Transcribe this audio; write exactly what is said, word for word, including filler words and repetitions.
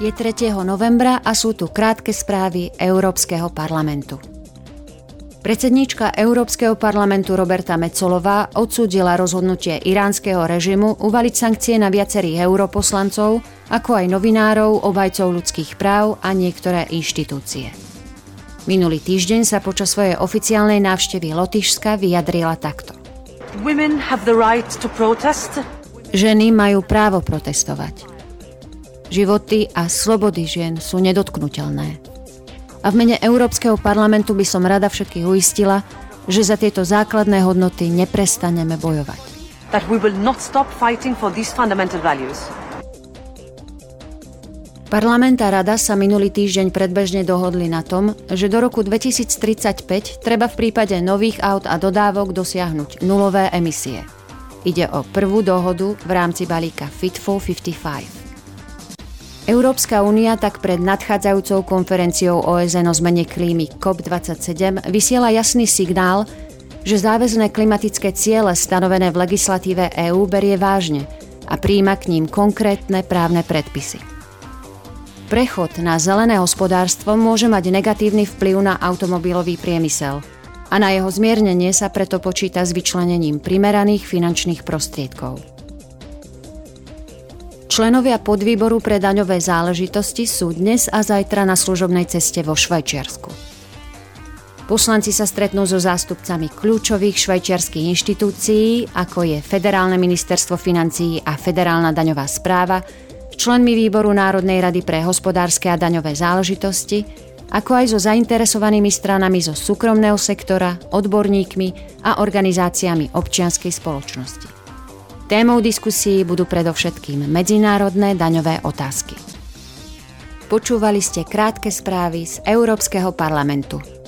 Je tretieho novembra a sú tu krátke správy Európskeho parlamentu. Predsedníčka Európskeho parlamentu Roberta Metsolová odsúdila rozhodnutie iránskeho režimu uvaliť sankcie na viacerých europoslancov, ako aj novinárov, obhajcov ľudských práv a niektoré inštitúcie. Minulý týždeň sa počas svojej oficiálnej návštevy Lotyšska vyjadrila takto. Women have the right to protest. Ženy majú právo protestovať. Životy a slobody žien sú nedotknuteľné. A v mene Európskeho parlamentu by som rada všetkých uistila, že za tieto základné hodnoty neprestaneme bojovať. That we will not stop fighting for these fundamental values. Parlament a rada sa minulý týždeň predbežne dohodli na tom, že do roku dvetisíctridsaťpäť treba v prípade nových aut a dodávok dosiahnuť nulové emisie. Ide o prvú dohodu v rámci balíka Fit for päťdesiatpäť. Európska únia tak pred nadchádzajúcou konferenciou O S N o zmene klímy C O P dvadsaťsedem vysiela jasný signál, že záväzné klimatické ciele stanovené v legislatíve E Ú berie vážne a prijíma k ním konkrétne právne predpisy. Prechod na zelené hospodárstvo môže mať negatívny vplyv na automobilový priemysel a na jeho zmiernenie sa preto počíta s vyčlenením primeraných finančných prostriedkov. Členovia podvýboru pre daňové záležitosti sú dnes a zajtra na služobnej ceste vo Švajčiarsku. Poslanci sa stretnú so zástupcami kľúčových švajčiarskych inštitúcií, ako je Federálne ministerstvo financií a Federálna daňová správa, členmi výboru Národnej rady pre hospodárske a daňové záležitosti, ako aj so zainteresovanými stranami zo súkromného sektora, odborníkmi a organizáciami občianskej spoločnosti. Témou diskusií budú predovšetkým medzinárodné daňové otázky. Počúvali ste krátke správy z Európskeho parlamentu.